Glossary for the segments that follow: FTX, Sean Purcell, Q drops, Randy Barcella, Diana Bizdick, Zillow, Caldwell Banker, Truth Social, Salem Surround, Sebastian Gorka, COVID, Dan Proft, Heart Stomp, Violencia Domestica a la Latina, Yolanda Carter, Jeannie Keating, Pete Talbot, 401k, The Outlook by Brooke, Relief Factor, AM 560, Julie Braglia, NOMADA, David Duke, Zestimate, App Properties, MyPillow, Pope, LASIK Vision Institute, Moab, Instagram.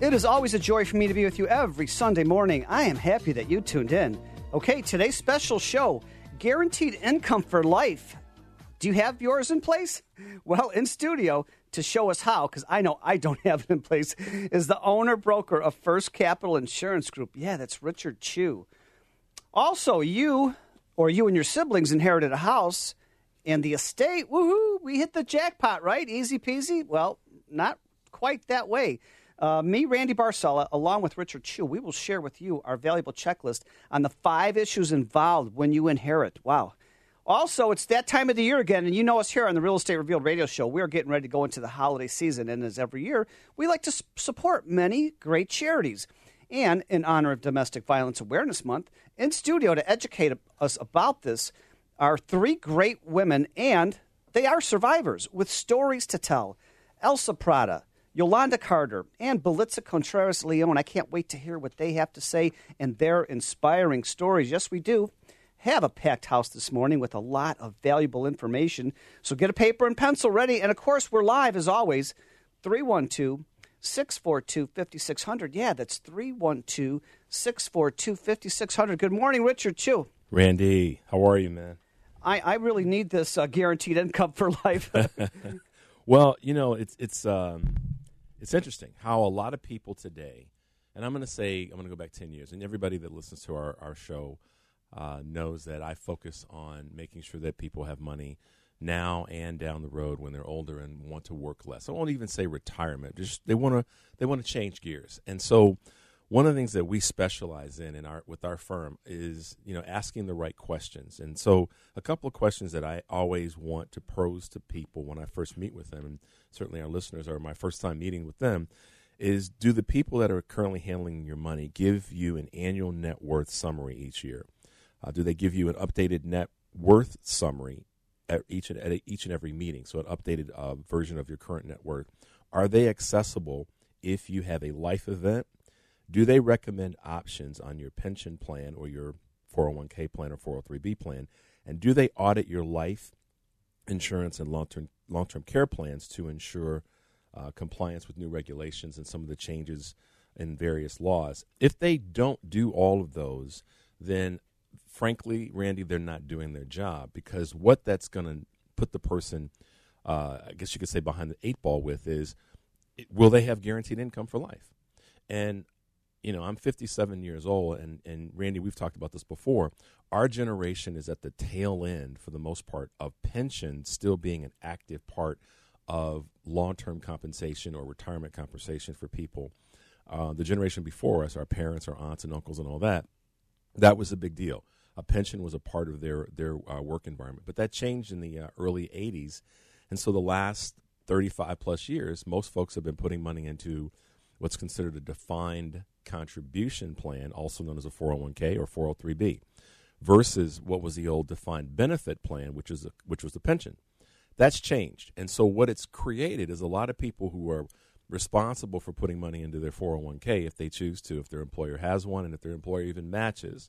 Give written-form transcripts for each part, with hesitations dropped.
It is always a joy for me to be with you every Sunday morning. I am happy that you tuned in. Okay, today's special show, Guaranteed Income for Life. Do you have yours in place? Well, in studio to show us how, because I know I don't have it in place, is the owner-broker of First Capital Insurance Group. Yeah, that's Richard Chu. Also, you and your siblings inherited a house and the estate. Woohoo! We hit the jackpot, right? Easy peasy? Well, not quite that way. Me, Randy Barcella, along with Richard Chu, we will share with you our valuable checklist on the 5 issues involved when you inherit. Wow. Also, it's that time of the year again, and you know us here on the Real Estate Revealed radio show. We are getting ready to go into the holiday season, and as every year, we like to support many great charities. And in honor of Domestic Violence Awareness Month, in studio to educate us about this are 3 great women, and they are survivors with stories to tell. Elsa Prada, Yolanda Carter, and Belitza Contreras-Leon. I can't wait to hear what they have to say and their inspiring stories. Yes, we do have a packed house this morning with a lot of valuable information. So get a paper and pencil ready. And, of course, we're live, as always, 312-642-5600. Yeah, that's 312-642-5600. Good morning, Richard Chu. Randy, how are you, man? I really need this guaranteed income for life. Well, you know, it's interesting how a lot of people today, and I'm going to go back 10 years, and everybody that listens to our show knows that I focus on making sure that people have money now and down the road when they're older and want to work less. I won't even say retirement. Just they want to change gears. And so one of the things that we specialize with our firm is, you know, asking the right questions. And so a couple of questions that I always want to pose to people when I first meet with them, and certainly our listeners are my first time meeting with them, is do the people that are currently handling your money give you an annual net worth summary each year? Do they give you an updated net worth summary at each and every meeting? So an updated version of your current net worth. Are they accessible if you have a life event? Do they recommend options on your pension plan or your 401k plan or 403b plan? And do they audit your life insurance and long-term care plans to ensure compliance with new regulations and some of the changes in various laws? If they don't do all of those, then frankly, Randy, they're not doing their job, because what that's going to put the person, I guess you could say, behind the 8 ball with is, will they have guaranteed income for life? And, you know, I'm 57 years old, and Randy, we've talked about this before. Our generation is at the tail end, for the most part, of pension still being an active part of long-term compensation or retirement compensation for people. The generation before us, our parents, our aunts and uncles and all that, that was a big deal. A pension was a part of their work environment. But that changed in the early 80s. And so the last 35-plus years, most folks have been putting money into what's considered a defined contribution plan, also known as a 401k or 403b, versus what was the old defined benefit plan, which was the pension. That's changed. And so what it's created is a lot of people who are responsible for putting money into their 401k if they choose to, if their employer has one, and if their employer even matches.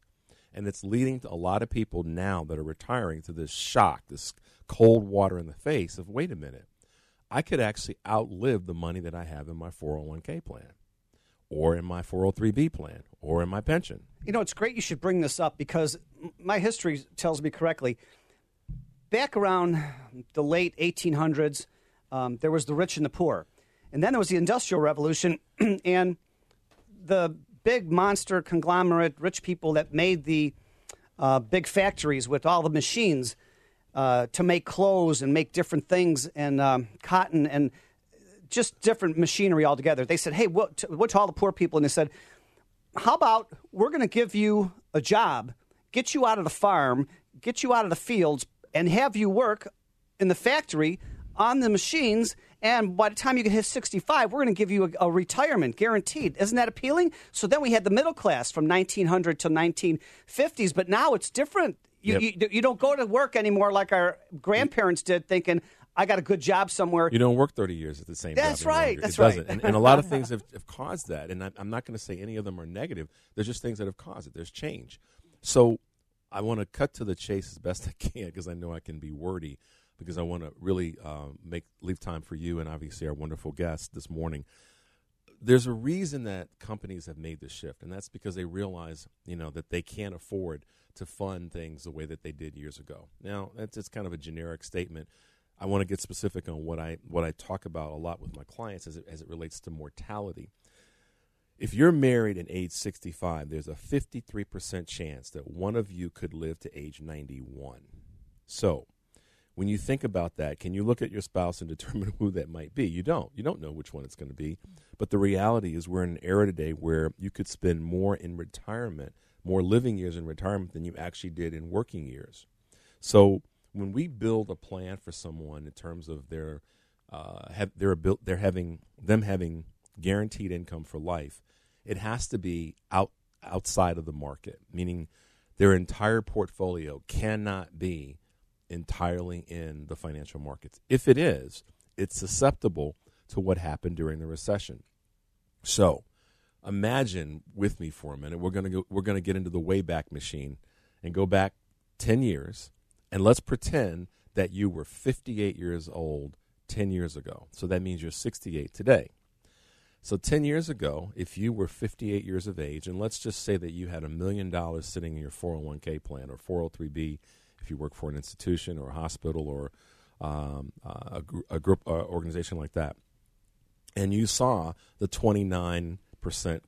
And it's leading to a lot of people now that are retiring to this shock, this cold water in the face of, wait a minute, I could actually outlive the money that I have in my 401k plan or in my 403b plan or in my pension. You know, it's great you should bring this up, because my history tells me correctly. Back around the late 1800s, there was the rich and the poor. And then there was the Industrial Revolution, and the big monster conglomerate rich people that made the big factories with all the machines to make clothes and make different things, and cotton and just different machinery altogether. They said, hey, what to all the poor people? And they said, how about we're going to give you a job, get you out of the farm, get you out of the fields, and have you work in the factory on the machines, And by the time you can hit 65, we're going to give you a retirement guaranteed. Isn't that appealing? So then we had the middle class from 1900 to 1950s, but now it's different. You don't go to work anymore like our grandparents did, thinking, I got a good job somewhere. You don't work 30 years at the same job. That's right. That's right. And a lot of things have caused that. And I'm not going to say any of them are negative. There's just things that have caused it. There's change. So I want to cut to the chase as best I can because I know I can be wordy because I want to really leave time for you and obviously our wonderful guest this morning. There's a reason that companies have made this shift, and that's because they realize, that they can't afford to fund things the way that they did years ago. Now, that's just kind of a generic statement. I want to get specific on what I talk about a lot with my clients as it relates to mortality. If you're married at age 65, there's a 53% chance that one of you could live to age 91. So when you think about that, can you look at your spouse and determine who that might be? You don't. You don't know which one it's going to be. But the reality is we're in an era today where you could spend more in retirement, more living years in retirement than you actually did in working years. So when we build a plan for someone in terms of them having guaranteed income for life, it has to be outside of the market, meaning their entire portfolio cannot be entirely in the financial markets. If it is, it's susceptible to what happened during the recession. So, imagine with me for a minute. We're going to get into the Wayback Machine and go back 10 years. And let's pretend that you were 58 years old 10 years ago. So that means you're 68 today. So 10 years ago, if you were 58 years of age, and let's just say that you had $1 million sitting in your 401k plan or 403b if you work for an institution or a hospital or a group organization like that, and you saw the 29%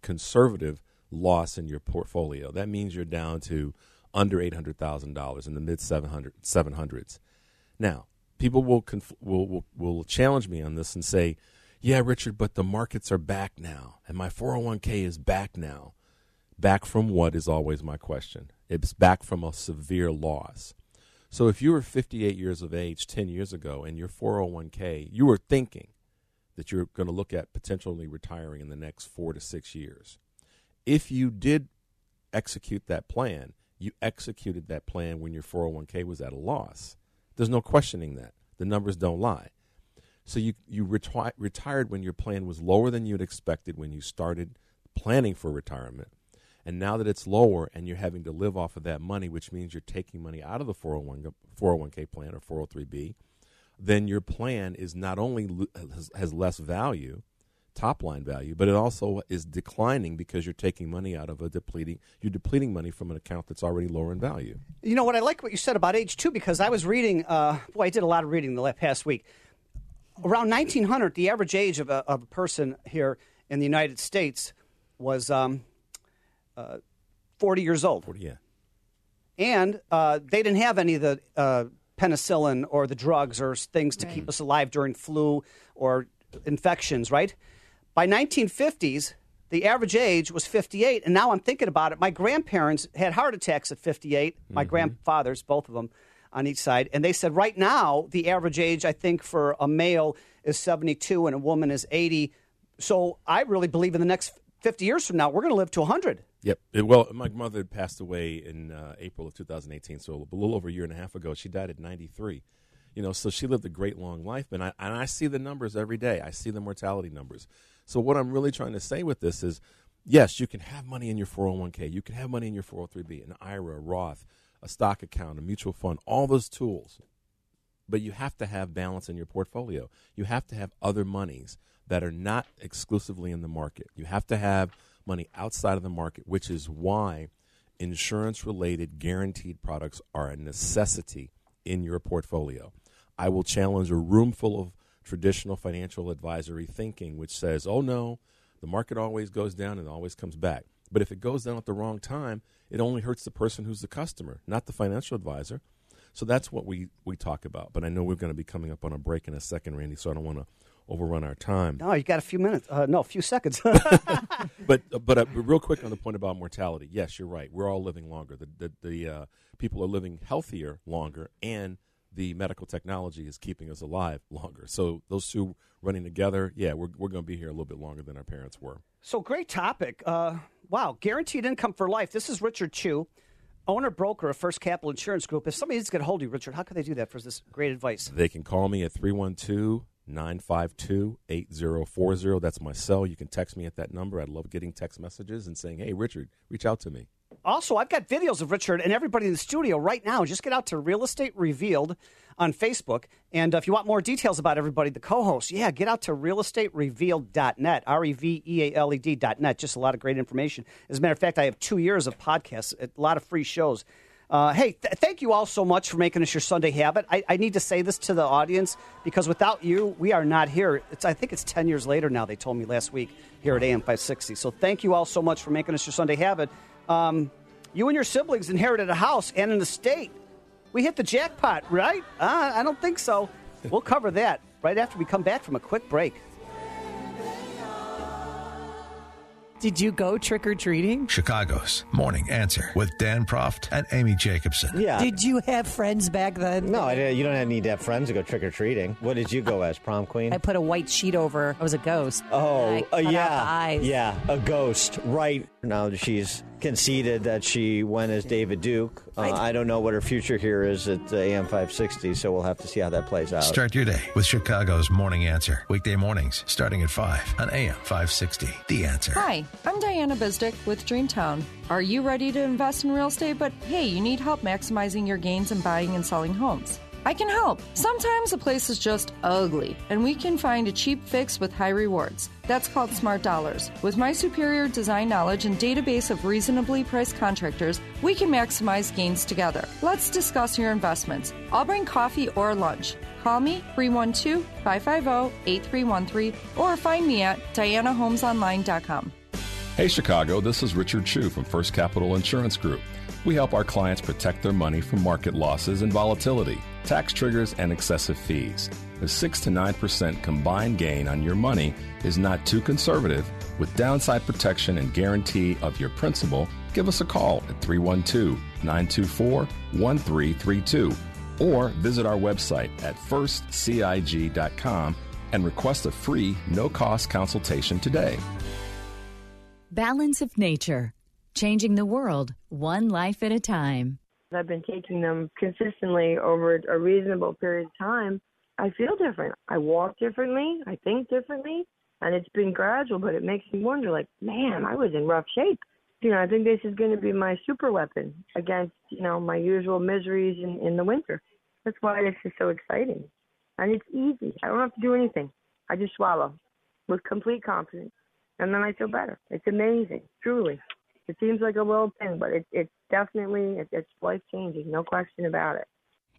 conservative loss in your portfolio. That means you're down to under $800,000 in the mid 700s. Now, people will challenge me on this and say, "Yeah, Richard, but the markets are back now, and my 401k is back now." Back from what is always my question. It's back from a severe loss. So, if you were 58 years of age 10 years ago, and your 401k, you were thinking that you're going to look at potentially retiring in the next 4 to 6 years. If you did execute that plan. You executed that plan when your 401k was at a loss. There's no questioning that. The numbers don't lie. So you retired when your plan was lower than you'd expected when you started planning for retirement. And now that it's lower and you're having to live off of that money, which means you're taking money out of the 401k plan or 403b, then your plan is not only has less value, top line value, but it also is declining because you're taking money out of you're depleting money from an account that's already lower in value. You know what, I like what you said about age too, because I was reading, I did a lot of reading the past week. Around 1900, the average age of a person here in the United States was 40 years old. 40, yeah. And they didn't have any of the penicillin or the drugs or things to keep us alive during flu or infections, right? By 1950s, the average age was 58, and now I'm thinking about it. My grandparents had heart attacks at 58, my grandfathers, both of them on each side, and they said right now the average age, I think, for a male is 72 and a woman is 80. So I really believe in the next 50 years from now, we're going to live to 100. Yep. Well, my mother passed away in April of 2018, so a little over a year and a half ago. She died at 93. So she lived a great long life, and I see the numbers every day. I see the mortality numbers. So what I'm really trying to say with this is, yes, you can have money in your 401k. You can have money in your 403b, an IRA, a Roth, a stock account, a mutual fund, all those tools. But you have to have balance in your portfolio. You have to have other monies that are not exclusively in the market. You have to have money outside of the market, which is why insurance-related guaranteed products are a necessity in your portfolio. I will challenge a room full of traditional financial advisory thinking, which says, oh, no, the market always goes down and always comes back. But if it goes down at the wrong time, it only hurts the person who's the customer, not the financial advisor. So that's what we talk about. But I know we're going to be coming up on a break in a second, Randy, so I don't want to overrun our time. No, you got a few seconds. But real quick on the point about mortality. Yes, you're right. We're all living longer. The people are living healthier longer, and the medical technology is keeping us alive longer. So those two running together, yeah, we're going to be here a little bit longer than our parents were. So great topic. Wow, guaranteed income for life. This is Richard Chu, owner, broker of First Capital Insurance Group. If somebody needs to get a hold of you, Richard, how can they do that for this great advice? They can call me at 312-952-8040. That's my cell. You can text me at that number. I love getting text messages and saying, hey, Richard, reach out to me. Also, I've got videos of Richard and everybody in the studio right now. Just get out to Real Estate Revealed on Facebook. And if you want more details about everybody, the co-host, yeah, get out to realestaterevealed.net, R-E-V-E-A-L-E-D.net. Just a lot of great information. As a matter of fact, I have 2 years of podcasts, a lot of free shows. Thank you all so much for making us your Sunday habit. I need to say this to the audience because without you, we are not here. I think it's 10 years later now, they told me last week, here at AM 560. So thank you all so much for making us your Sunday habit. You and your siblings inherited a house and an estate. We hit the jackpot, right? I don't think so. We'll cover that right after we come back from a quick break. Did you go trick-or-treating? Chicago's Morning Answer with Dan Proft and Amy Jacobson. Yeah. Did you have friends back then? No, you don't need to have friends to go trick-or-treating. What did you go as, prom queen? I put a white sheet over. I was a ghost. Oh, yeah. Yeah, a ghost, right. Now she's conceded that she went as David Duke. I don't know what her future here is at AM 560, so we'll have to see how that plays out. Start your day with Chicago's Morning Answer. Weekday mornings starting at 5 on AM 560. The Answer. Hi, I'm Diana Bizdick with Dreamtown. Are you ready to invest in real estate, but hey, you need help maximizing your gains in buying and selling homes? I can help. Sometimes a place is just ugly, and we can find a cheap fix with high rewards. That's called Smart Dollars. With my superior design knowledge and database of reasonably priced contractors, we can maximize gains together. Let's discuss your investments. I'll bring coffee or lunch. Call me, 312-550-8313, or find me at dianahomesonline.com. Hey, Chicago, this is Richard Chu from First Capital Insurance Group. We help our clients protect their money from market losses and volatility, tax triggers, and excessive fees. The 6 to 9% combined gain on your money is not too conservative. With downside protection and guarantee of your principal, give us a call at 312-924-1332 or visit our website at firstcig.com and request a free, no-cost consultation today. Balance of Nature, changing the world one life at a time. I've been taking them consistently over a reasonable period of time. I feel different. I walk differently. I think differently. And it's been gradual, but it makes me wonder, like, man, I was in rough shape. You know, I think this is going to be my super weapon against, you know, my usual miseries in the winter. That's why this is so exciting. And it's easy. I don't have to do anything. I just swallow with complete confidence. And then I feel better. It's amazing, truly. It seems like a little thing, but it's definitely life-changing, no question about it.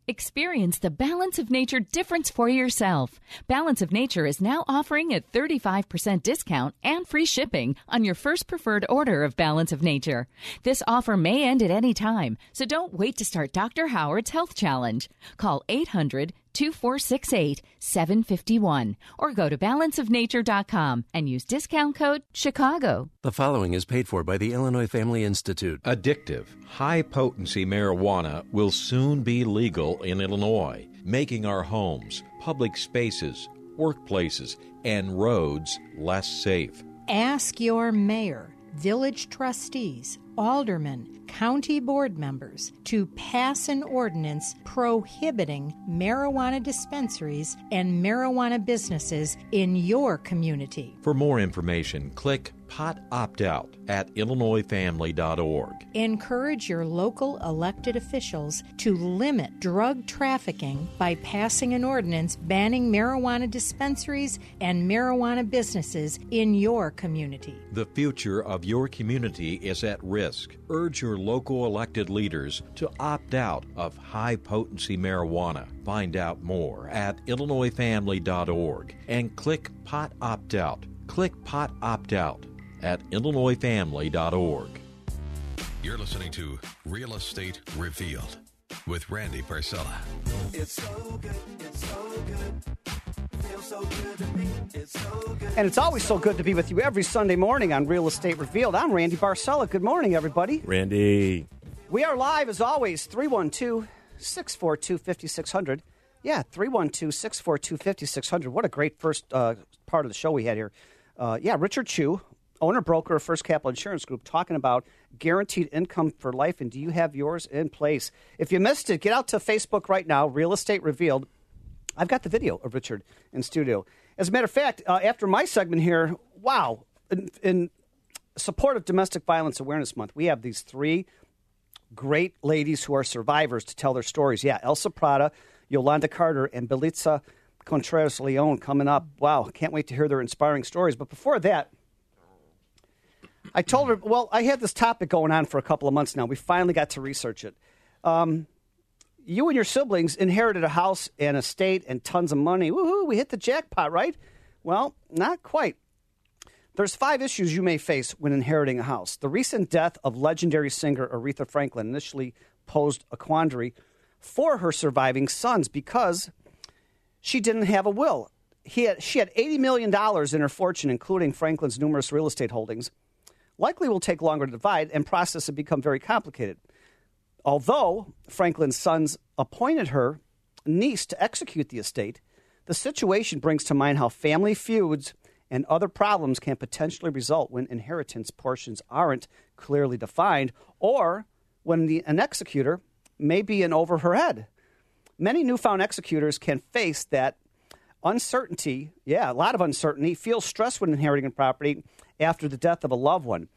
Experience the Balance of Nature difference for yourself. Balance of Nature is now offering a 35% discount and free shipping on your first preferred order of Balance of Nature. This offer may end at any time, so don't wait to start Dr. Howard's Health Challenge. Call 800-246-8751 or go to balanceofnature.com and use discount code Chicago. The following is paid for by the Illinois Family Institute. Addictive, high-potency marijuana will soon be legal in Illinois, making our homes, public spaces, workplaces, and roads less safe. Ask your mayor, village trustees, aldermen, county board members to pass an ordinance prohibiting marijuana dispensaries and marijuana businesses in your community. For more information, click Pot Opt Out at IllinoisFamily.org. Encourage your local elected officials to limit drug trafficking by passing an ordinance banning marijuana dispensaries and marijuana businesses in your community. The future of your community is at risk. Urge your local elected leaders to opt out of high-potency marijuana. Find out more at IllinoisFamily.org and click Pot Opt Out. Click Pot Opt Out at IllinoisFamily.org. You're listening to Real Estate Revealed with Randy Barcella. It's so good. It's so good. Feels so good to me. It's so good. And it's always so good to be with you every Sunday morning on Real Estate Revealed. I'm Randy Barcella. Good morning, everybody. Randy. We are live, as always, 312 642-5600. Yeah, 312-642-5600. What a great first part of the show we had here. Yeah, Richard Chu, owner, broker of First Capital Insurance Group, talking about guaranteed income for life, and do you have yours in place? If you missed it, get out to Facebook right now, Real Estate Revealed. I've got the video of Richard in studio. As a matter of fact, after my segment here, wow, in support of Domestic Violence Awareness Month, we have these three great ladies who are survivors to tell their stories. Yeah, Elsa Prada, Yolanda Carter, and Belitza Contreras-Leon coming up. Wow, can't wait to hear their inspiring stories. But before that, I told her, well, I had this topic going on for a couple of months now. We finally got to research it. You and your siblings inherited a house and estate and tons of money. Woohoo, we hit the jackpot, right? Well, not quite. There's 5 issues you may face when inheriting a house. The recent death of legendary singer Aretha Franklin initially posed a quandary for her surviving sons because she didn't have a will. She had $80 million in her fortune, including Franklin's numerous real estate holdings. Likely will take longer to divide and process and become very complicated. Although Franklin's sons appointed her niece to execute the estate, the situation brings to mind how family feuds and other problems can potentially result when inheritance portions aren't clearly defined or when an executor may be in over her head. Many newfound executors can face that uncertainty, yeah, a lot of uncertainty, feel stress when inheriting a property after the death of a loved one.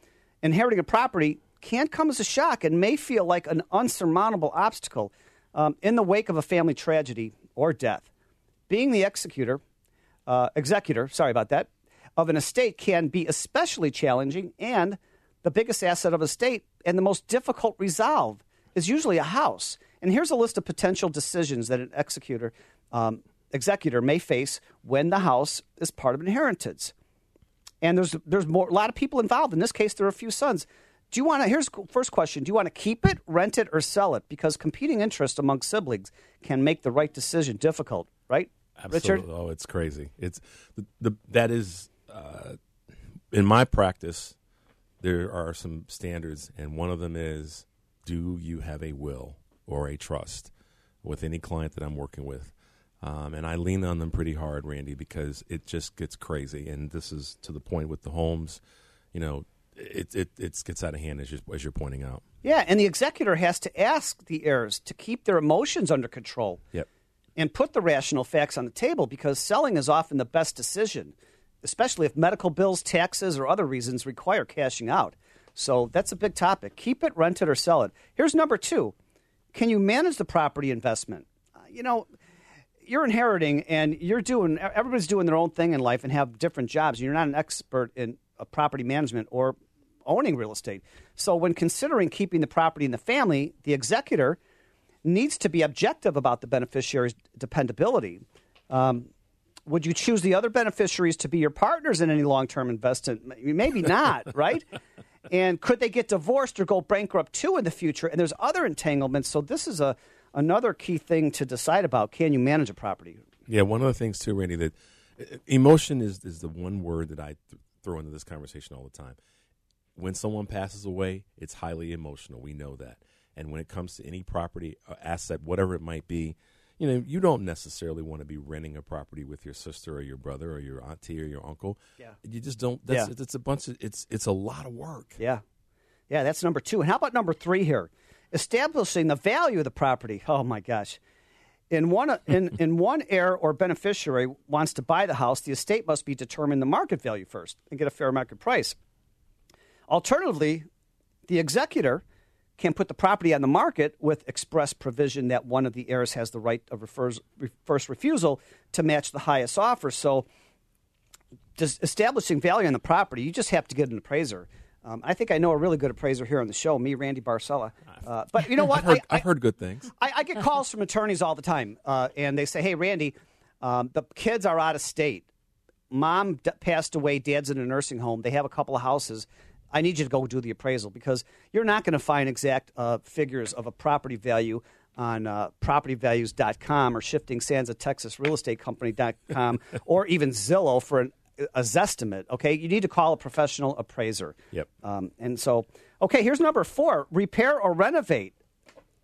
Inheriting a property can come as a shock and may feel like an unsurmountable obstacle in the wake of a family tragedy or death. Being the executor of an estate can be especially challenging, and the biggest asset of an estate and the most difficult resolve is usually a house. And here's a list of potential decisions that an executor may face when the house is part of an inheritance. And there's more, a lot of people involved. In this case, there are a few sons. Do you want to? Here's the first question. Do you want to keep it, rent it, or sell it? Because competing interests among siblings can make the right decision difficult, right? Absolutely. Richard? Oh, it's crazy. It's that is in my practice. There are some standards, and one of them is: do you have a will or a trust with any client that I'm working with? And I lean on them pretty hard, Randy, because it just gets crazy. And this is to the point with the homes, you know, it gets out of hand, as you're pointing out. Yeah, and the executor has to ask the heirs to keep their emotions under control. Yep. And put the rational facts on the table, because selling is often the best decision, especially if medical bills, taxes, or other reasons require cashing out. So that's a big topic. Keep it, rent it, or sell it. Here's number 2. Can you manage the property investment? You know, you're inheriting and everybody's doing their own thing in life and have different jobs. You're not an expert in property management or owning real estate. So when considering keeping the property in the family, the executor needs to be objective about the beneficiary's dependability. Would you choose the other beneficiaries to be your partners in any long-term investment? Maybe not, right? And could they get divorced or go bankrupt too in the future? And there's other entanglements. So this is another key thing to decide about. Can you manage a property? Yeah, one of the things too, Randy, that emotion is the one word that I throw into this conversation all the time. When someone passes away, it's highly emotional. We know that. And when it comes to any property, asset, whatever it might be, you know, you don't necessarily want to be renting a property with your sister or your brother or your auntie or your uncle. Yeah. You just don't. That's, yeah. It's a bunch of, it's a lot of work. Yeah. Yeah, that's number 2. And how about number 3 here? Establishing the value of the property. Oh, my gosh. In one heir or beneficiary wants to buy the house, the estate must be determined the market value first and get a fair market price. Alternatively, the executor can put the property on the market with express provision that one of the heirs has the right of first refusal to match the highest offer. So just establishing value on the property, you just have to get an appraiser. I think I know a really good appraiser here on the show, me, Randy Barcella. But you know what? I've heard good things. I get calls from attorneys all the time, and they say, hey, Randy, the kids are out of state. Mom passed away. Dad's in a nursing home. They have a couple of houses. I need you to go do the appraisal, because you're not going to find exact figures of a property value on propertyvalues.com or Shifting Sands of Texas Real Estate Company.com or even Zillow for a Zestimate. Okay, you need to call a professional appraiser. Yep. And so, okay, here's number 4: repair or renovate.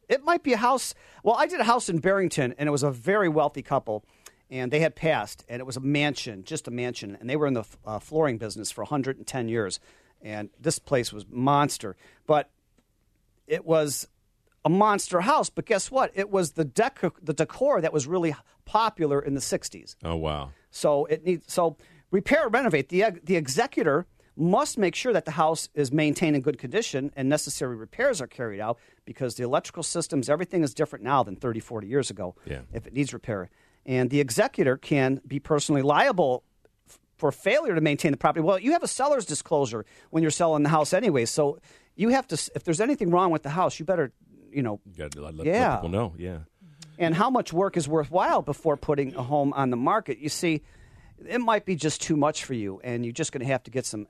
it might be a house. Well, I did a house in Barrington, and it was a very wealthy couple, and they had passed, and it was a mansion, just a mansion, and they were in the flooring business for 110 years, and this place was monster. But it was a monster house, but guess what? It was the decor that was really popular in the 60s. Oh, wow. So it needs repair or renovate. The executor must make sure that the house is maintained in good condition and necessary repairs are carried out, because the electrical systems, everything is different now than 30, 40 years ago, yeah, if it needs repair. And the executor can be personally liable for failure to maintain the property. Well, you have a seller's disclosure when you're selling the house anyway, so you have to, if there's anything wrong with the house, you better, let people know, yeah. And how much work is worthwhile before putting a home on the market? You see, it might be just too much for you, and you're just going to have to get some,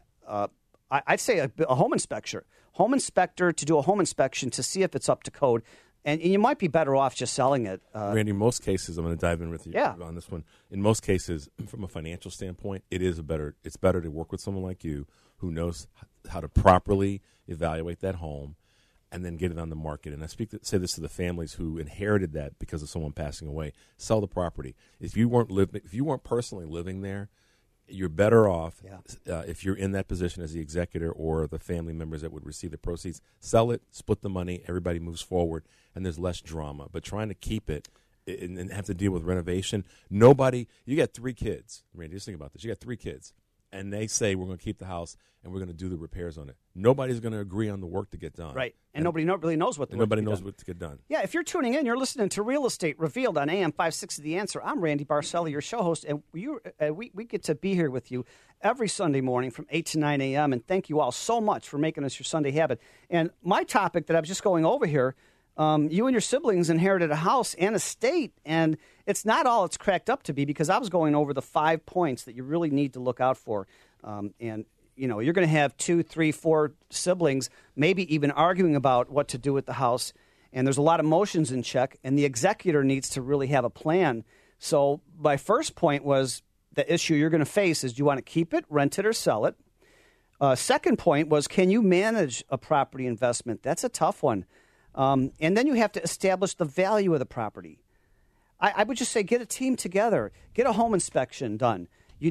I'd say a home inspector to do a home inspection to see if it's up to code. And you might be better off just selling it. Randy, in most cases, I'm going to dive in with you on this one. In most cases, from a financial standpoint, it's better to work with someone like you who knows how to properly evaluate that home and then get it on the market. And I say this to the families who inherited that because of someone passing away. Sell the property. If you weren't personally living there, you're better off if you're in that position as the executor or the family members that would receive the proceeds. Sell it, split the money, everybody moves forward, and there's less drama. But trying to keep it and have to deal with renovation, you got 3 kids. Randy, just think about this. You got 3 kids, and they say we're going to keep the house and we're going to do the repairs on it. Nobody's going to agree on the work to get done. Right, and nobody really knows what what to get done. Yeah, if you're tuning in, you're listening to Real Estate Revealed on AM 560 The Answer. I'm Randy Barcella, your show host, and we get to be here with you every Sunday morning from 8 to 9 a.m., and thank you all so much for making us your Sunday habit. And my topic that I was just going over here, you and your siblings inherited a house and estate, and it's not all it's cracked up to be, because I was going over the 5 points that you really need to look out for. You're going to have 2, 3, 4 siblings, maybe even arguing about what to do with the house, and there's a lot of emotions in check, and the executor needs to really have a plan. So my first point was the issue you're going to face is, do you want to keep it, rent it, or sell it? Second point was, can you manage a property investment? That's a tough one. And then you have to establish the value of the property. I would just say get a team together. Get a home inspection done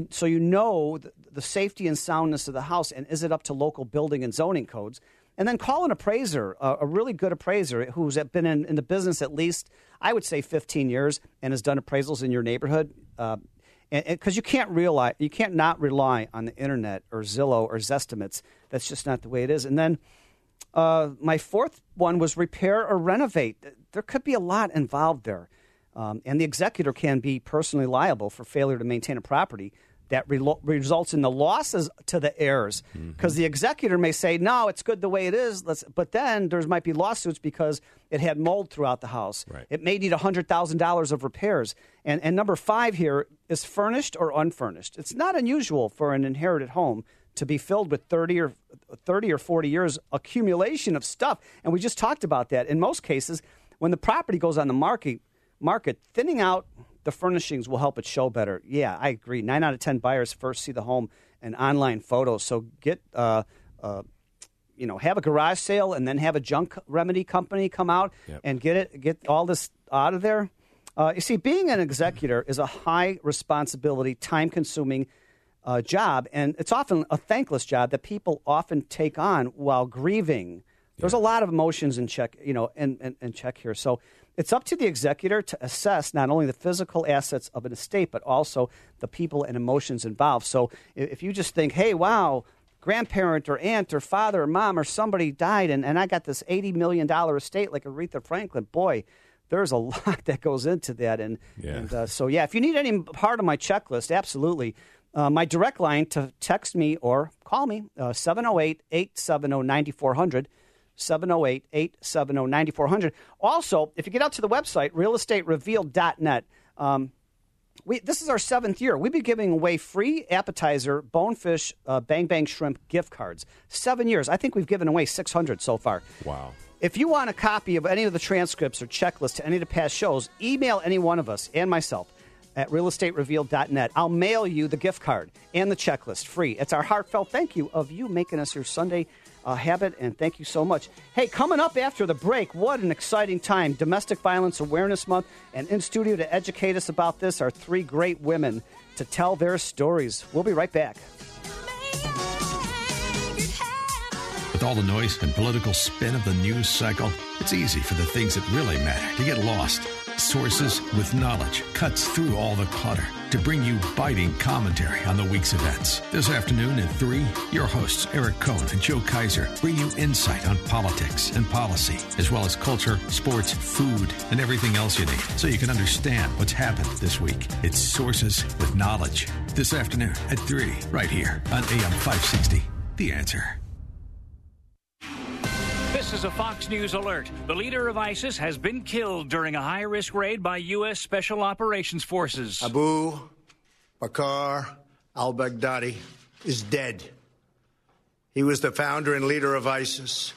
so you know the safety and soundness of the house, and is it up to local building and zoning codes. And then call an appraiser, a really good appraiser who's been in the business at least, I would say, 15 years and has done appraisals in your neighborhood. Because you can't not rely on the Internet or Zillow or Zestimates. That's just not the way it is. And then my fourth one was repair or renovate. There could be a lot involved there. And the executor can be personally liable for failure to maintain a property that results in the losses to the heirs. Because the executor may say, no, it's good the way it is. But then there might be lawsuits because it had mold throughout the house. Right. It may need $100,000 of repairs. And number 5 here is furnished or unfurnished. It's not unusual for an inherited home to be filled with 30 or 40 years accumulation of stuff. And we just talked about that. In most cases, when the property goes on the market, thinning out the furnishings will help it show better. Yeah, I agree. 9 out of 10 buyers first see the home in online photos. So have a garage sale and then have a junk remedy company come out and get all this out of there. You see, being an executor is a high responsibility, time-consuming job, and it's often a thankless job that people often take on while grieving. There's a lot of emotions in check, check here. So it's up to the executor to assess not only the physical assets of an estate, but also the people and emotions involved. So if you just think, hey, wow, grandparent or aunt or father or mom or somebody died, and I got this $80 million estate like Aretha Franklin, boy, there's a lot that goes into that. And if you need any part of my checklist, absolutely. My direct line to text me or call me, 708-870-9400, 708-870-9400. Also, if you get out to the website, realestaterevealed.net, this is our 7th year. We've been giving away free appetizer, bonefish, Bang Bang Shrimp gift cards. 7 years. I think we've given away 600 so far. Wow. If you want a copy of any of the transcripts or checklists to any of the past shows, email any one of us and myself at realestaterevealed.net. I'll mail you the gift card and the checklist free. It's our heartfelt thank you of you making us your Sunday habit, and thank you so much. Hey, coming up after the break, what an exciting time. Domestic Violence Awareness Month, and in studio to educate us about this are three great women to tell their stories. We'll be right back. With all the noise and political spin of the news cycle, it's easy for the things that really matter to get lost. Sources with Knowledge cuts through all the clutter to bring you biting commentary on the week's events. This afternoon at 3, your hosts Eric Cohen and Joe Kaiser bring you insight on politics and policy, as well as culture, sports, food, and everything else you need, so you can understand what's happened this week. It's Sources with Knowledge. This afternoon at 3, right here on AM 560, The Answer. This is a Fox News alert. The leader of ISIS has been killed during a high-risk raid by U.S. Special Operations Forces. Abu Bakr al-Baghdadi is dead. He was the founder and leader of ISIS,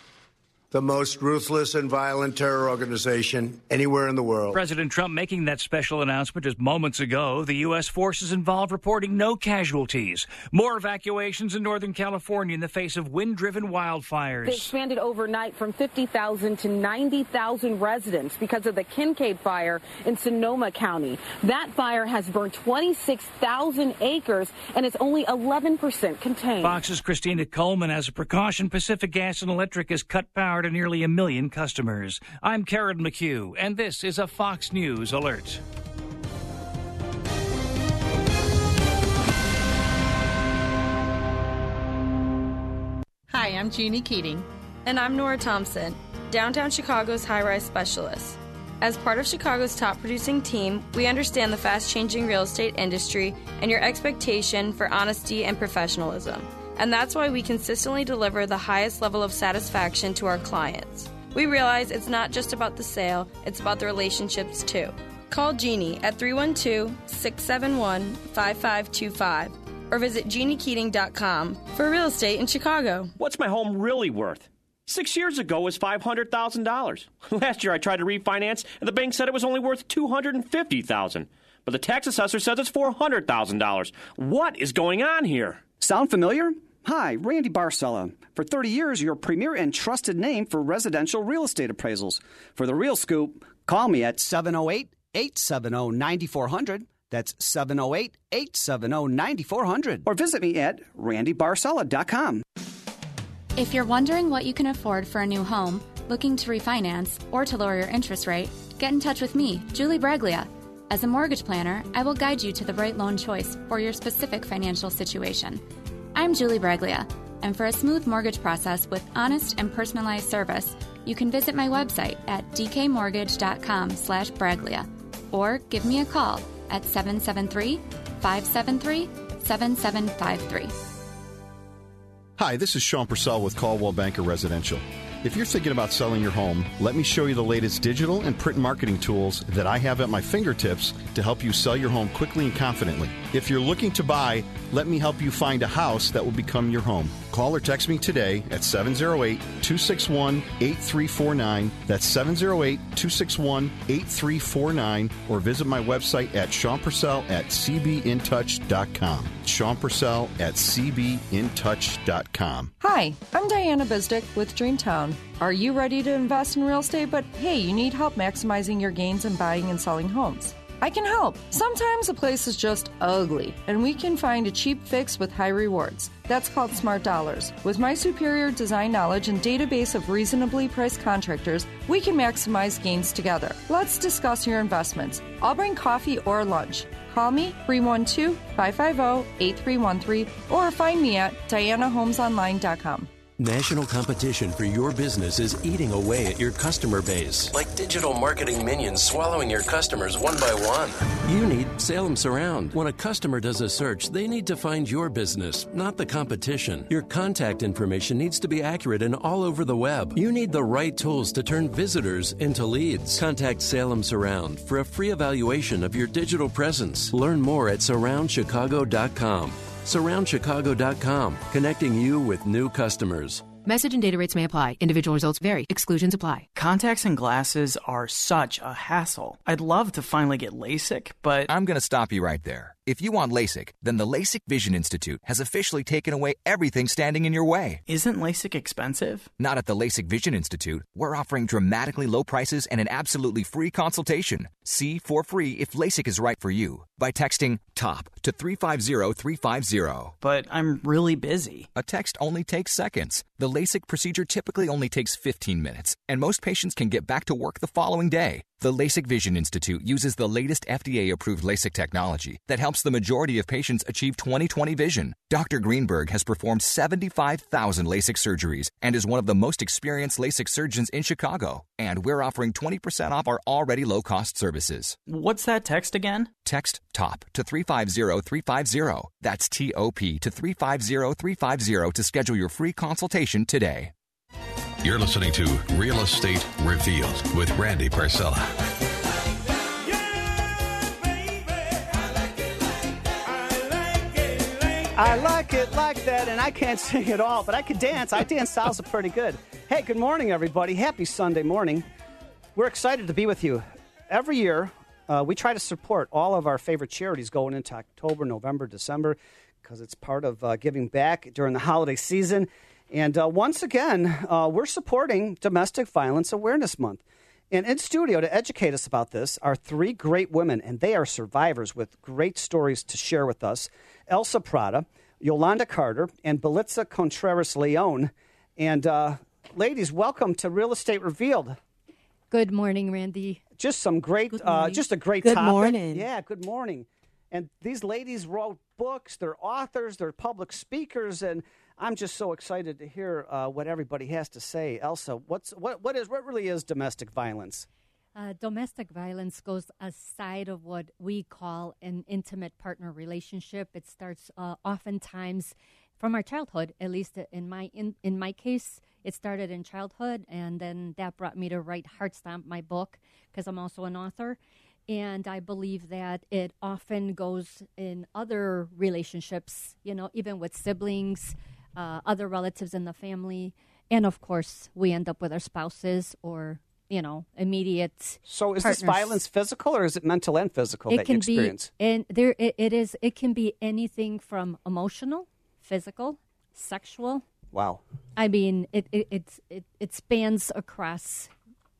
the most ruthless and violent terror organization anywhere in the world. President Trump making that special announcement just moments ago. The U.S. forces involved reporting no casualties. More evacuations in Northern California in the face of wind-driven wildfires. They expanded overnight from 50,000 to 90,000 residents because of the Kincaid Fire in Sonoma County. That fire has burned 26,000 acres and is only 11% contained. Fox's Christina Coleman has a precaution. Pacific Gas and Electric has cut power to nearly a million customers. I'm Karen McHugh, and this is a Fox News Alert. Hi, I'm Jeannie Keating. And I'm Nora Thompson, downtown Chicago's high-rise specialist. As part of Chicago's top-producing team, we understand the fast-changing real estate industry and your expectation for honesty and professionalism. And that's why we consistently deliver the highest level of satisfaction to our clients. We realize it's not just about the sale, it's about the relationships too. Call Jeannie at 312-671-5525 or visit JeannieKeating.com for real estate in Chicago. What's my home really worth? 6 years ago, it was $500,000. Last year, I tried to refinance, and the bank said it was only worth $250,000. But the tax assessor says it's $400,000. What is going on here? Sound familiar? Hi, Randy Barcella. For 30 years, your premier and trusted name for residential real estate appraisals. For the real scoop, call me at 708-870-9400. That's 708-870-9400. Or visit me at randybarcella.com. If you're wondering what you can afford for a new home, looking to refinance, or to lower your interest rate, get in touch with me, Julie Braglia. As a mortgage planner, I will guide you to the right loan choice for your specific financial situation. I'm Julie Braglia, and for a smooth mortgage process with honest and personalized service, you can visit my website at dkmortgage.com/Braglia or give me a call at 773-573-7753. Hi, this is Sean Purcell with Caldwell Banker Residential. If you're thinking about selling your home, let me show you the latest digital and print marketing tools that I have at my fingertips to help you sell your home quickly and confidently. If you're looking to buy, let me help you find a house that will become your home. Call or text me today at 708-261-8349. That's 708-261-8349. Or visit my website at SeanPurcell@cbintouch.com. SeanPurcell@cbintouch.com. Hi, I'm Diana Bizdick with Dreamtown. Are you ready to invest in real estate, but hey, you need help maximizing your gains in buying and selling homes? I can help. Sometimes a place is just ugly, and we can find a cheap fix with high rewards. That's called Smart Dollars. With my superior design knowledge and database of reasonably priced contractors, we can maximize gains together. Let's discuss your investments. I'll bring coffee or lunch. Call me, 312-550-8313, or find me at dianahomesonline.com. National competition for your business is eating away at your customer base. Like digital marketing minions swallowing your customers one by one. You need Salem Surround. When a customer does a search, they need to find your business, not the competition. Your contact information needs to be accurate and all over the web. You need the right tools to turn visitors into leads. Contact Salem Surround for a free evaluation of your digital presence. Learn more at surroundchicago.com. SurroundChicago.com, connecting you with new customers. Message and data rates may apply. Individual results vary. Exclusions apply. Contacts and glasses are such a hassle. I'd love to finally get LASIK, but I'm going to stop you right there. If you want LASIK, then the LASIK Vision Institute has officially taken away everything standing in your way. Isn't LASIK expensive? Not at the LASIK Vision Institute. We're offering dramatically low prices and an absolutely free consultation. See for free if LASIK is right for you by texting TOP to 350350. But I'm really busy. A text only takes seconds. The LASIK procedure typically only takes 15 minutes, and most patients can get back to work the following day. The LASIK Vision Institute uses the latest FDA-approved LASIK technology that helps the majority of patients achieve 20/20 vision. Dr. Greenberg has performed 75,000 LASIK surgeries and is one of the most experienced LASIK surgeons in Chicago. And we're offering 20% off our already low-cost services. What's that text again? Text TOP to 350350. That's TOP to 350350 to schedule your free consultation today. You're listening to Real Estate Revealed with Randy Barcella. I like it like that, and I can't sing at all, but I can dance. I dance salsa pretty good. Hey, good morning, everybody. Happy Sunday morning. We're excited to be with you. Every year, we try to support all of our favorite charities going into October, November, December, because it's part of giving back during the holiday season. And once again, we're supporting Domestic Violence Awareness Month. And in studio to educate us about this are three great women, and they are survivors with great stories to share with us. Elsa Prada, Yolanda Carter, and Belitza Contreras-Leon. And ladies, welcome to Real Estate Revealed. Good morning, Randy. Just some great, just a great topic. Good morning. Yeah, good morning. And these ladies wrote books, they're authors, they're public speakers, and I'm just so excited to hear what everybody has to say. Elsa, what really is domestic violence? Domestic violence goes aside of what we call an intimate partner relationship. It starts oftentimes from our childhood. At least in my case, it started in childhood, and then that brought me to write Heart Stomp, my book, because I'm also an author. And I believe that it often goes in other relationships, you know, even with siblings, other relatives in the family, and of course we end up with our spouses or, you know, immediate. So is partners. This violence physical or is it mental and physical it that can you experience? Be, and there it is. It can be anything from emotional, physical, sexual. Wow. I mean, it spans across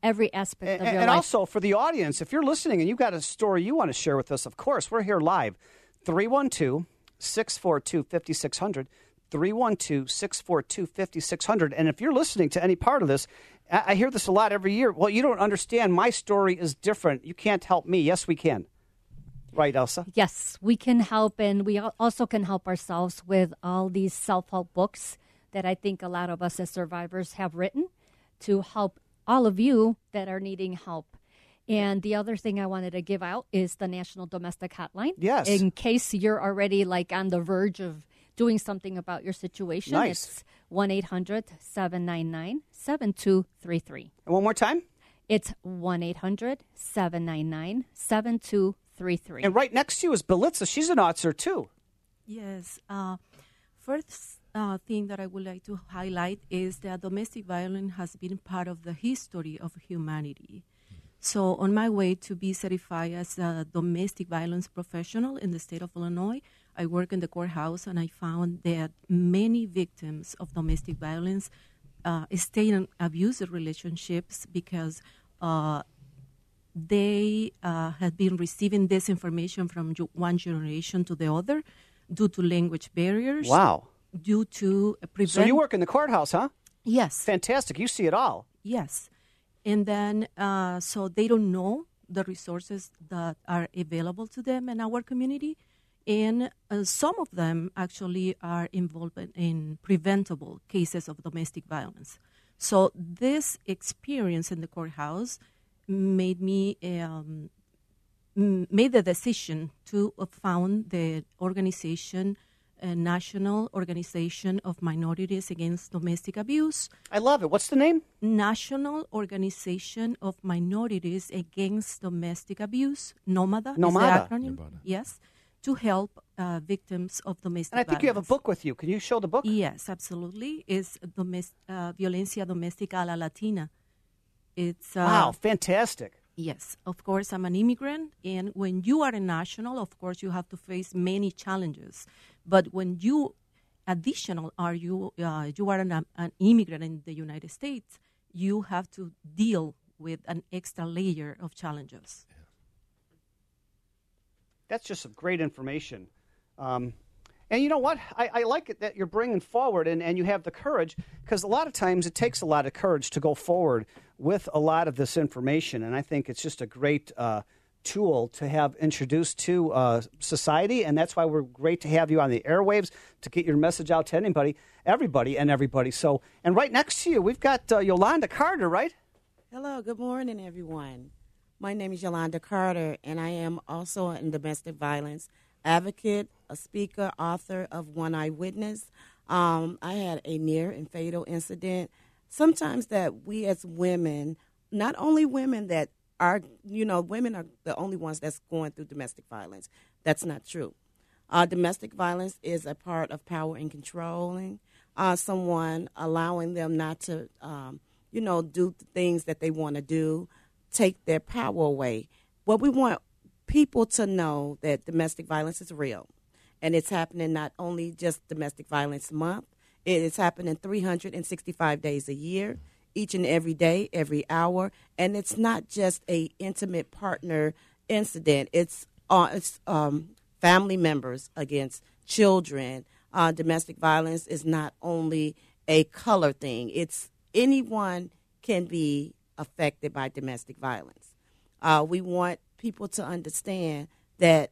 every aspect of your life. And also for the audience, if you're listening and you've got a story you want to share with us, of course, we're here live. 312-642-5600. 312-642-5600. And if you're listening to any part of this, I hear this a lot every year. Well, you don't understand. My story is different. You can't help me. Yes, we can. Right, Elsa? Yes, we can help. And we also can help ourselves with all these self-help books that I think a lot of us as survivors have written to help all of you that are needing help. And the other thing I wanted to give out is the National Domestic Hotline. Yes. In case you're already like on the verge of doing something about your situation. Nice. It's 1-800-799-7233. And one more time? It's 1-800-799-7233. And right next to you is Belitza. She's an author, too. Yes. First thing that I would like to highlight is that domestic violence has been part of the history of humanity. So on my way to be certified as a domestic violence professional in the state of Illinois, I work in the courthouse, and I found that many victims of domestic violence stay in abusive relationships because they have been receiving disinformation from one generation to the other due to language barriers. Wow. Due to So you work in the courthouse, huh? Yes. Fantastic. You see it all. Yes. And then so they don't know the resources that are available to them in our community. And some of them actually are involved in preventable cases of domestic violence. So this experience in the courthouse made me made the decision to found the organization, a National Organization of Minorities Against Domestic Abuse. I love it. What's the name? National Organization of Minorities Against Domestic Abuse. NOMADA is the acronym. NOMADA. Yes. To help victims of domestic violence. And I think you have a book with you. Can you show the book? Yes, absolutely. It's Violencia Domestica a la Latina. It's wow, fantastic. Yes, of course, I'm an immigrant, and when you are a national, of course, you have to face many challenges. But when you additional are you are an immigrant in the United States, you have to deal with an extra layer of challenges. Yeah. That's just some great information. And you know what? I like it that you're bringing forward and you have the courage, because a lot of times it takes a lot of courage to go forward with a lot of this information. And I think it's just a great tool to have introduced to society. And that's why we're great to have you on the airwaves, to get your message out to anybody, everybody and everybody. So, and right next to you, we've got Yolanda Carter, right? Hello. Good morning, everyone. My name is Yolanda Carter, and I am also a domestic violence advocate, a speaker, author of One Eyewitness. I had a near and fatal incident. Sometimes that we as women, not only women that are, you know, women are the only ones that's going through domestic violence. That's not true. Domestic violence is a part of power and controlling someone, allowing them not to, you know, do the things that they want to do, take their power away. What we want people to know that domestic violence is real. And it's happening not only just Domestic Violence Month. It is happening 365 days a year, each and every day, every hour. And it's not just a intimate partner incident. It's family members against children. Domestic violence is not only a color thing. It's anyone can be affected by domestic violence. We want people to understand that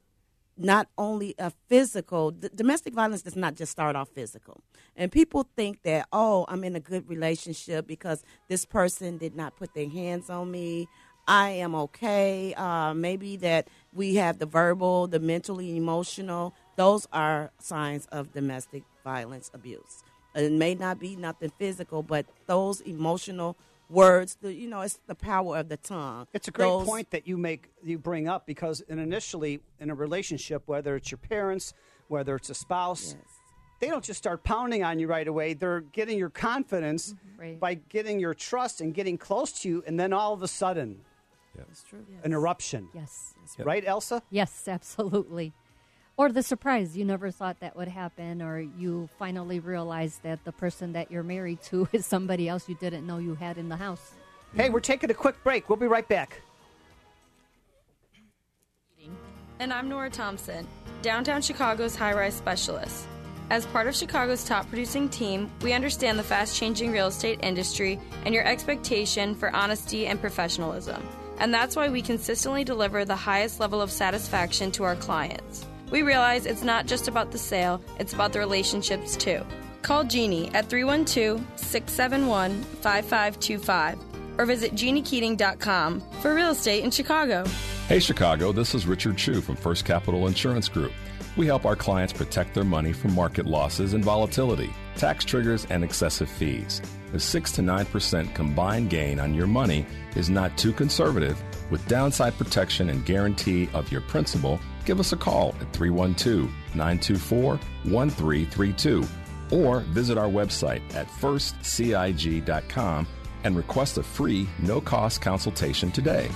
not only a physical, domestic violence does not just start off physical. And people think that, oh, I'm in a good relationship because this person did not put their hands on me. I am okay. Maybe that we have the verbal, the mentally emotional. Those are signs of domestic violence abuse. It may not be nothing physical, but those emotional words, you know, it's the power of the tongue. It's a great point that you bring up, because initially in a relationship, whether it's your parents, whether it's a spouse, yes, they don't just start pounding on you right away. They're getting your confidence, mm-hmm, right, by getting your trust and getting close to you, and then all of a sudden, yep, that's true, yes, an eruption. Yes, yep, right, Elsa? Yes, absolutely. Or the surprise, you never thought that would happen, or you finally realize that the person that you're married to is somebody else you didn't know you had in the house. Hey, we're taking a quick break. We'll be right back. And I'm Nora Thompson, downtown Chicago's high-rise specialist. As part of Chicago's top-producing team, we understand the fast-changing real estate industry and your expectation for honesty and professionalism. And that's why we consistently deliver the highest level of satisfaction to our clients. We realize it's not just about the sale, it's about the relationships too. Call Jeannie at 312-671-5525 or visit JeannieKeating.com for real estate in Chicago. Hey Chicago, this is Richard Chu from First Capital Insurance Group. We help our clients protect their money from market losses and volatility, tax triggers, and excessive fees. The 6 to 9% combined gain on your money is not too conservative. With downside protection and guarantee of your principal, give us a call at 312-924-1332 or visit our website at firstcig.com and request a free, no-cost consultation today.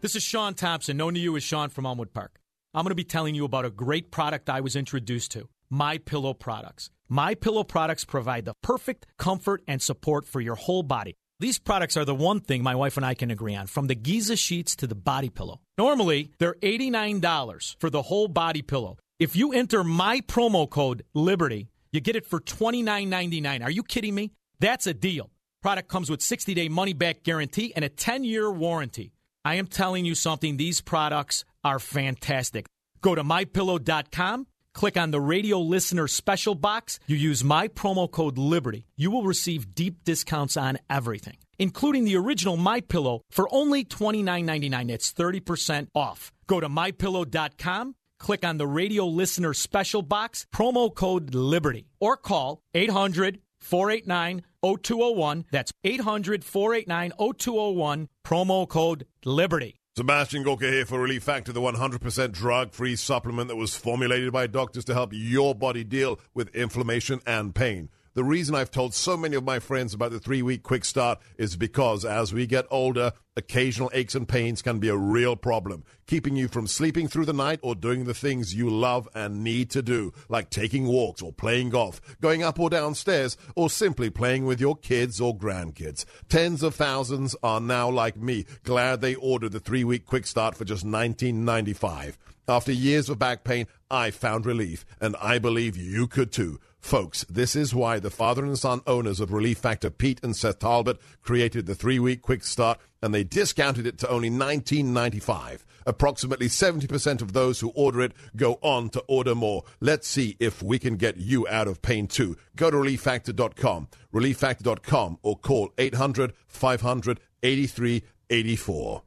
This is Sean Thompson, known to you as Sean from Elmwood Park. I'm going to be telling you about a great product I was introduced to, MyPillow products. MyPillow products provide the perfect comfort and support for your whole body. These products are the one thing my wife and I can agree on, from the Giza sheets to the body pillow. Normally, they're $89 for the whole body pillow. If you enter my promo code, LIBERTY, you get it for $29.99. Are you kidding me? That's a deal. Product comes with 60-day money-back guarantee and a 10-year warranty. I am telling you something. These products are fantastic. Go to MyPillow.com. Click on the radio listener special box. You use my promo code LIBERTY. You will receive deep discounts on everything, including the original MyPillow for only $29.99. It's 30% off. Go to MyPillow.com. Click on the radio listener special box, promo code LIBERTY, or call 800-489-0201. That's 800-489-0201, promo code LIBERTY. Sebastian Gorka here for Relief Factor, the 100% drug-free supplement that was formulated by doctors to help your body deal with inflammation and pain. The reason I've told so many of my friends about the 3-week quick start is because as we get older, occasional aches and pains can be a real problem, keeping you from sleeping through the night or doing the things you love and need to do, like taking walks or playing golf, going up or downstairs, or simply playing with your kids or grandkids. Tens of thousands are now like me, glad they ordered the 3-week quick start for just $19.95. After years of back pain, I found relief, and I believe you could too. Folks, this is why the father and son owners of Relief Factor, Pete and Seth Talbot, created the 3-week quick start, and they discounted it to only $19.95. Approximately 70% of those who order it go on to order more. Let's see if we can get you out of pain too. Go to relieffactor.com, relieffactor.com, or call 800-500-8384.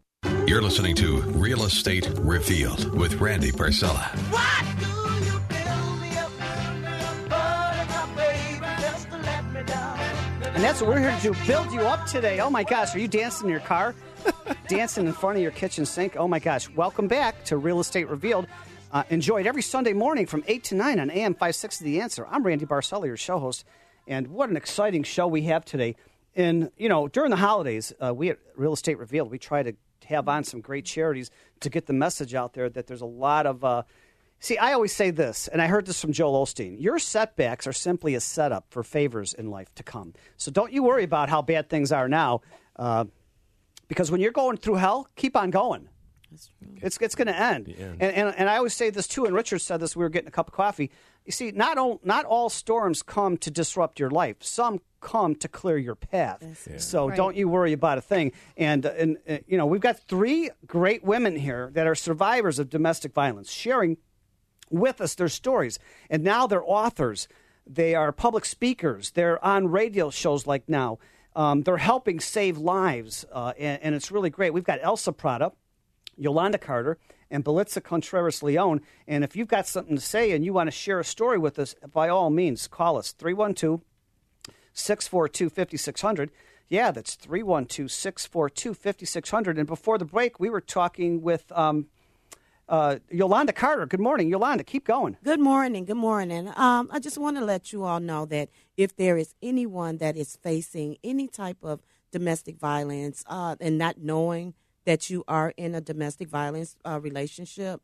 You're listening to Real Estate Revealed with Randy Barcella. What? And that's what we're here to do, build you up today. Oh, my gosh, are you dancing in your car? Dancing in front of your kitchen sink? Oh, my gosh. Welcome back to Real Estate Revealed. Enjoyed every Sunday morning from 8 to 9 on AM 560 The Answer. I'm Randy Barcella, your show host, and what an exciting show we have today. And, you know, during the holidays, we at Real Estate Revealed, we try to have on some great charities to get the message out there that there's a lot of... See, I always say this, and I heard this from Joel Osteen. Your setbacks are simply a setup for favors in life to come. So don't you worry about how bad things are now, because when you're going through hell, keep on going. It's going to end. And I always say this, too, and Richard said this. We were getting a cup of coffee. You see, not all storms come to disrupt your life. Some come to clear your path. Yeah. So don't you worry about a thing. And you know, we've got three great women here that are survivors of domestic violence sharing with us their stories, and now they're authors, they are public speakers, they're on radio shows like now, they're helping save lives, and it's really great. We've got Elsa Prada, Yolanda Carter, and Belitza Contreras-Leon, and if you've got something to say and you want to share a story with us, by all means, call us, 312-642-5600. Yeah, that's 312-642-5600, and before the break, we were talking with... Yolanda Carter. Good morning, Yolanda. Keep going. Good morning. Good morning. I just want to let you all know that if there is anyone that is facing any type of domestic violence and not knowing that you are in a domestic violence relationship,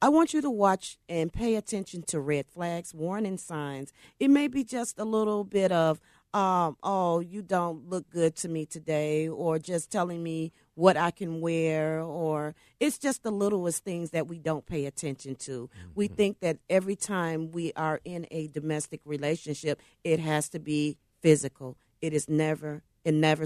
I want you to watch and pay attention to red flags, warning signs. It may be just a little bit of, oh, you don't look good to me today, or just telling me what I can wear, or it's just the littlest things that we don't pay attention to. We think that every time we are in a domestic relationship, it has to be physical. It never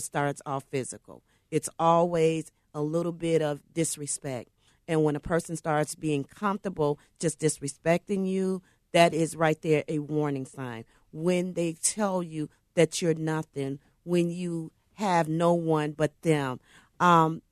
starts off physical. It's always a little bit of disrespect. And when a person starts being comfortable just disrespecting you, that is right there a warning sign. When they tell you that you're nothing, when you have no one but them,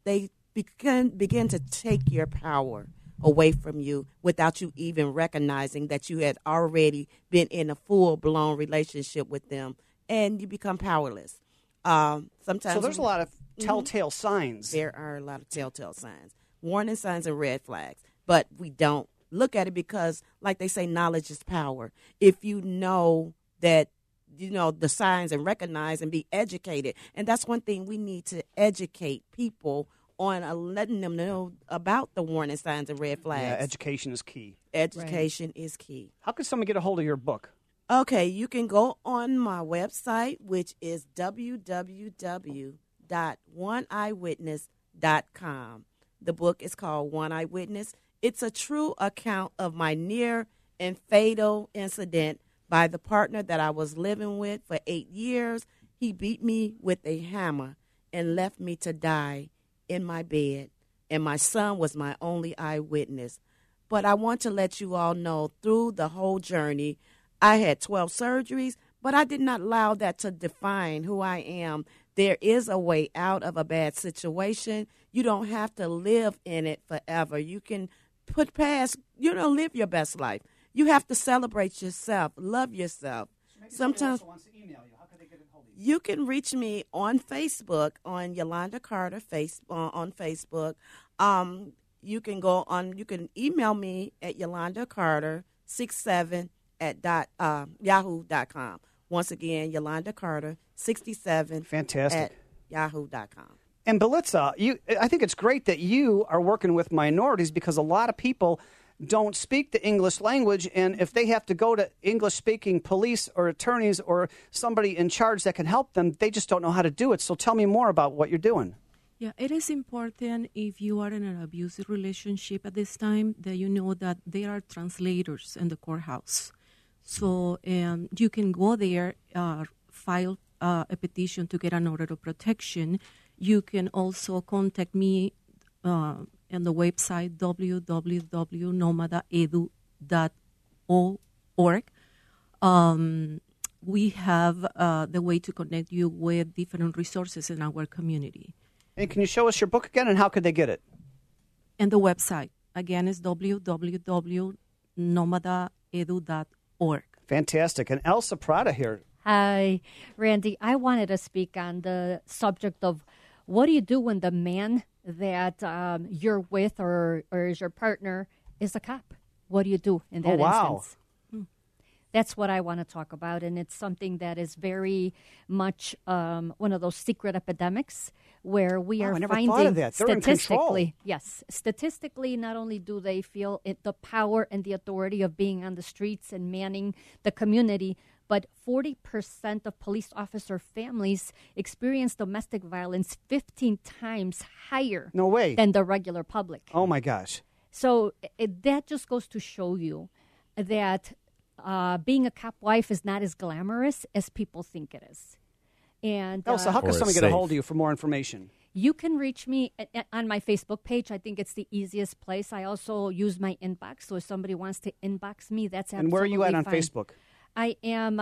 they begin to take your power away from you without you even recognizing that you had already been in a full-blown relationship with them, and you become powerless. Sometimes. So there's a lot of telltale signs. There are a lot of telltale signs, warning signs and red flags, but we don't look at it because, like they say, knowledge is power. If you know that, you know, the signs and recognize and be educated. And that's one thing we need to educate people on, letting them know about the warning signs and red flags. Yeah, education is key. Education is key. How can someone get a hold of your book? Okay, you can go on my website, which is www.oneeyewitness.com. The book is called One Eyewitness. It's a true account of my near and fatal incident by the partner that I was living with for 8 years. He beat me with a hammer and left me to die in my bed, and my son was my only eyewitness. But I want to let you all know, through the whole journey, I had 12 surgeries, but I did not allow that to define who I am. There is a way out of a bad situation. You don't have to live in it forever. You can put past, you know, live your best life. You have to celebrate yourself, love yourself. So sometimes wants to email you. How can they get a hold of you? You can reach me on Facebook, on Yolanda Carter on Facebook. You can go on. You can email me at YolandaCarter67@yahoo.com. Once again, Yolanda Carter, 67 Fantastic. At yahoo.com. And Belitza, I think it's great that you are working with minorities because a lot of people don't speak the English language, and if they have to go to English-speaking police or attorneys or somebody in charge that can help them, they just don't know how to do it. So tell me more about what you're doing. Yeah, it is important if you are in an abusive relationship at this time that you know that there are translators in the courthouse. So you can go there, file a petition to get an order of protection. You can also contact me on the website www.nomadaedu.org. We have the way to connect you with different resources in our community. And can you show us your book again, and how could they get it? And the website, again, is www.nomadaedu.org. Fantastic. And Elsa Prada here. Hi, Randy. I wanted to speak on the subject of what do you do when the man that you're with or is your partner is a cop? What do you do in that instance? That's what I want to talk about, and it's something that is very much one of those secret epidemics where we are finding that. Statistically, yes, statistically, not only do they feel the power and the authority of being on the streets and manning the community, but 40% of police officer families experience domestic violence 15 times higher than the regular public. Oh, my gosh. So that just goes to show you that being a cop wife is not as glamorous as people think it is. And Elsa, how can somebody get a hold of you for more information? You can reach me on my Facebook page. I think it's the easiest place. I also use my inbox, so if somebody wants to inbox me, that's absolutely fine. And where are you at on Facebook? I am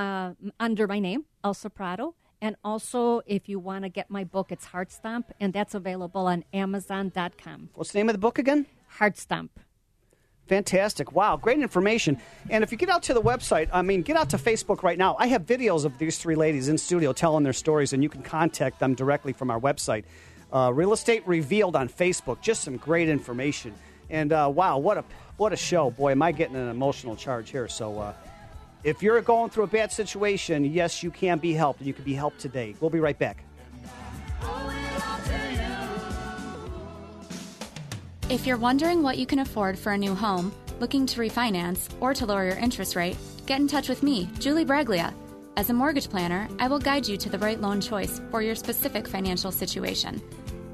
under my name, Elsa Prado. And also, if you want to get my book, it's Heart Stomp, and that's available on Amazon.com. What's the name of the book again? Heart Stomp. Fantastic. Wow, great information. And if you get out to the website, get out to Facebook right now. I have videos of these three ladies in studio telling their stories, and you can contact them directly from our website. Real Estate Revealed on Facebook. Just some great information. And wow, what a show. Boy, am I getting an emotional charge here. So if you're going through a bad situation, yes, you can be helped, and you can be helped today. We'll be right back. If you're wondering what you can afford for a new home, looking to refinance, or to lower your interest rate, get in touch with me, Julie Braglia. As a mortgage planner, I will guide you to the right loan choice for your specific financial situation.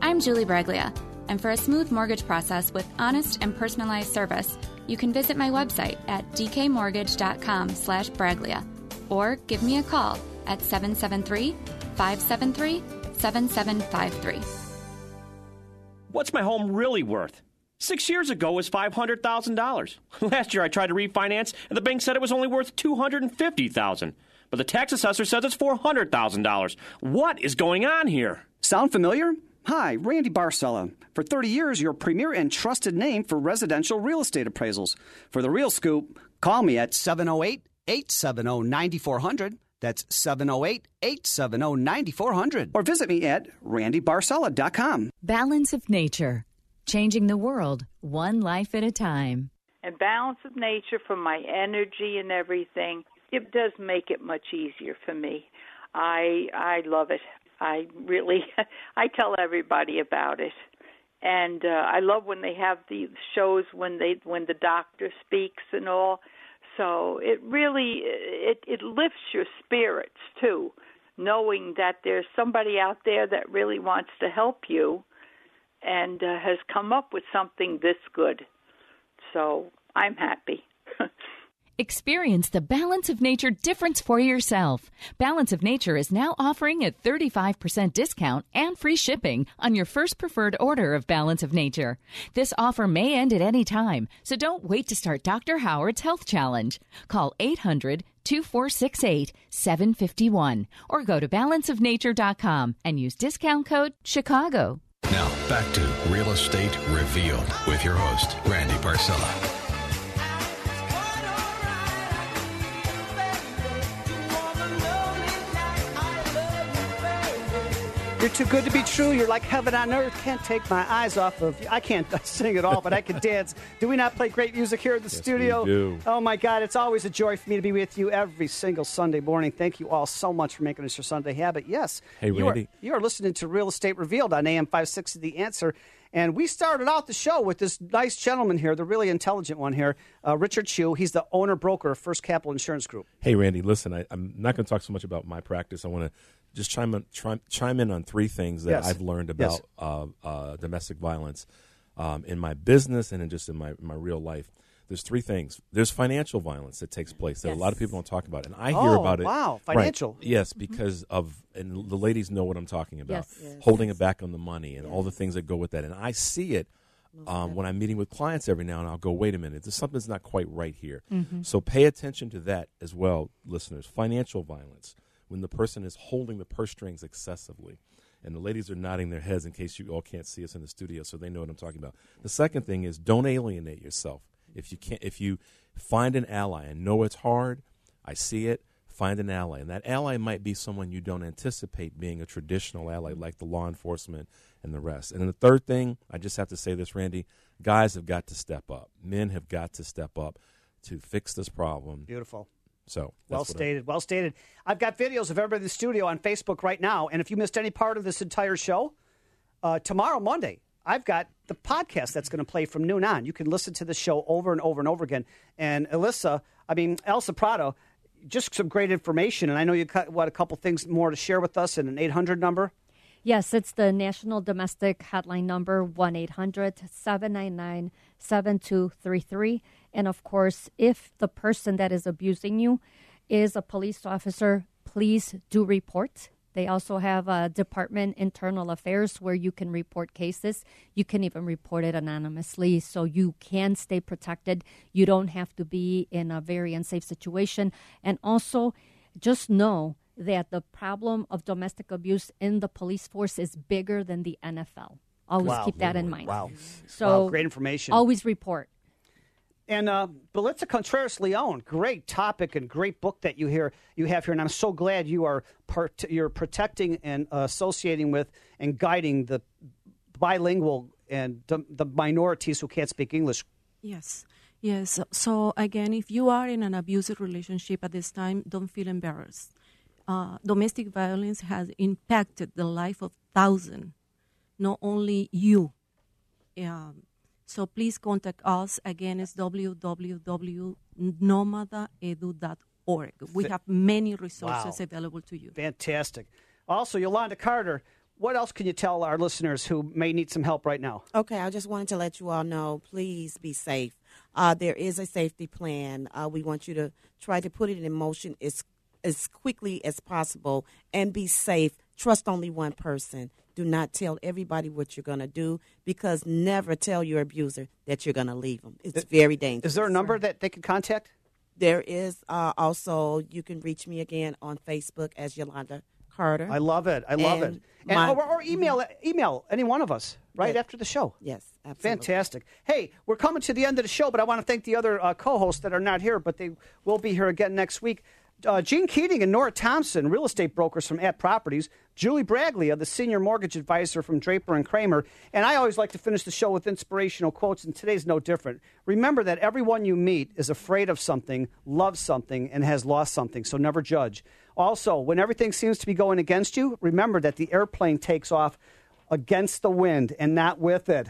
I'm Julie Braglia, and for a smooth mortgage process with honest and personalized service, you can visit my website at dkmortgage.com/Braglia, or give me a call at 773-573-7753. What's my home really worth? 6 years ago, it was $500,000. Last year, I tried to refinance, and the bank said it was only worth $250,000. But the tax assessor says it's $400,000. What is going on here? Sound familiar? Hi, Randy Barcella. For 30 years, your premier and trusted name for residential real estate appraisals. For the real scoop, call me at 708-870-9400. That's 708-870-9400. Or visit me at randybarcella.com. Balance of Nature, changing the world one life at a time. And Balance of Nature, for my energy and everything, it does make it much easier for me. I love it. I really, I tell everybody about it. And I love when they have the shows when the doctor speaks and all. So it really, it lifts your spirits, too, knowing that there's somebody out there that really wants to help you and has come up with something this good. So I'm happy. Experience the Balance of Nature difference for yourself. Balance of Nature is now offering a 35% discount and free shipping on your first preferred order of Balance of Nature. This offer may end at any time, so don't wait to start Dr. Howard's Health Challenge. Call 800-2468-751 or go to balanceofnature.com and use discount code CHICAGO. Now back to Real Estate Revealed with your host, Randy Barcella. You're too good to be true. You're like heaven on earth. Can't take my eyes off of you. I can't sing at all, but I can dance. Do we not play great music here in the studio? We do. Oh, my God. It's always a joy for me to be with you every single Sunday morning. Thank you all so much for making us your Sunday habit. Yes. Hey, Randy. You are listening to Real Estate Revealed on AM 560, The Answer. And we started out the show with this nice gentleman here, the really intelligent one here, Richard Chu. He's the owner-broker of First Capital Insurance Group. Hey, Randy, listen, I'm not going to talk so much about my practice. I want to just chime in on three things that I've learned about domestic violence in my business and in just in my real life. There's three things. There's financial violence that takes place that a lot of people don't talk about. And I hear about it. Wow, financial. Right, yes, because of, and the ladies know what I'm talking about, holding it back on the money and all the things that go with that. And I see it when I'm meeting with clients every now and I'll go, wait a minute, something's not quite right here. Mm-hmm. So pay attention to that as well, listeners. Financial violence, when the person is holding the purse strings excessively. And the ladies are nodding their heads in case you all can't see us in the studio, so they know what I'm talking about. The second thing is don't alienate yourself. If you find an ally and know it's hard, I see it, find an ally. And that ally might be someone you don't anticipate being a traditional ally like the law enforcement and the rest. And then the third thing, I just have to say this, Randy, guys have got to step up. Men have got to step up to fix this problem. Beautiful. So well stated, well stated. I've got videos of everybody in the studio on Facebook right now. And if you missed any part of this entire show, tomorrow, Monday, I've got the podcast that's going to play from noon on. You can listen to the show over and over and over again. And Elsa Prada, just some great information. And I know you got, a couple things more to share with us in an 800 number? Yes, it's the National Domestic Hotline number, 1-800-799-7233. And, of course, if the person that is abusing you is a police officer, please do report. They also have a department, internal affairs, where you can report cases. You can even report it anonymously, so you can stay protected. You don't have to be in a very unsafe situation. And also, just know that the problem of domestic abuse in the police force is bigger than the NFL. Always keep that in mind. Wow. So great information. Always report. And Belitza Contreras-Leon, great topic and great book that you have here, and I'm so glad you are you're protecting and associating with and guiding the bilingual and the minorities who can't speak English. Yes. So again, if you are in an abusive relationship at this time, don't feel embarrassed. Domestic violence has impacted the life of thousands, not only you. So please contact us. Again, it's www.nomadaedu.org. We have many resources available to you. Fantastic. Also, Yolanda Carter, what else can you tell our listeners who may need some help right now? Okay, I just wanted to let you all know, please be safe. There is a safety plan. We want you to try to put it in motion as quickly as possible and be safe. Trust only one person. Do not tell everybody what you're going to do, because never tell your abuser that you're going to leave them. It's very dangerous. Is there a number that they can contact? There is. Also, you can reach me again on Facebook as Yolanda Carter. I love it. I love it. And or email any one of us right after the show. Yes, absolutely. Fantastic. Hey, we're coming to the end of the show, but I want to thank the other co-hosts that are not here, but they will be here again next week. Jeannie Keating and Nora Thompson, real estate brokers from App Properties. Julie Braglia, the senior mortgage advisor from Draper and Kramer. And I always like to finish the show with inspirational quotes, and today's no different. Remember that everyone you meet is afraid of something, loves something, and has lost something, so never judge. Also, when everything seems to be going against you, remember that the airplane takes off against the wind and not with it.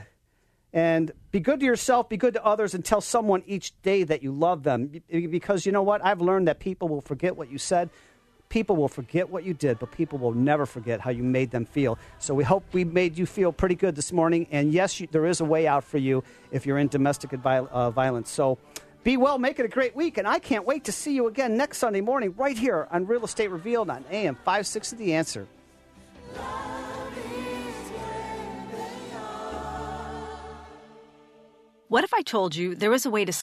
And be good to yourself, be good to others, and tell someone each day that you love them. Because you know what? I've learned that people will forget what you said, people will forget what you did, but people will never forget how you made them feel. So we hope we made you feel pretty good this morning. And yes, there is a way out for you if you're in domestic violence. So be well, make it a great week. And I can't wait to see you again next Sunday morning right here on Real Estate Revealed on AM 560 The Answer. What if I told you there was a way to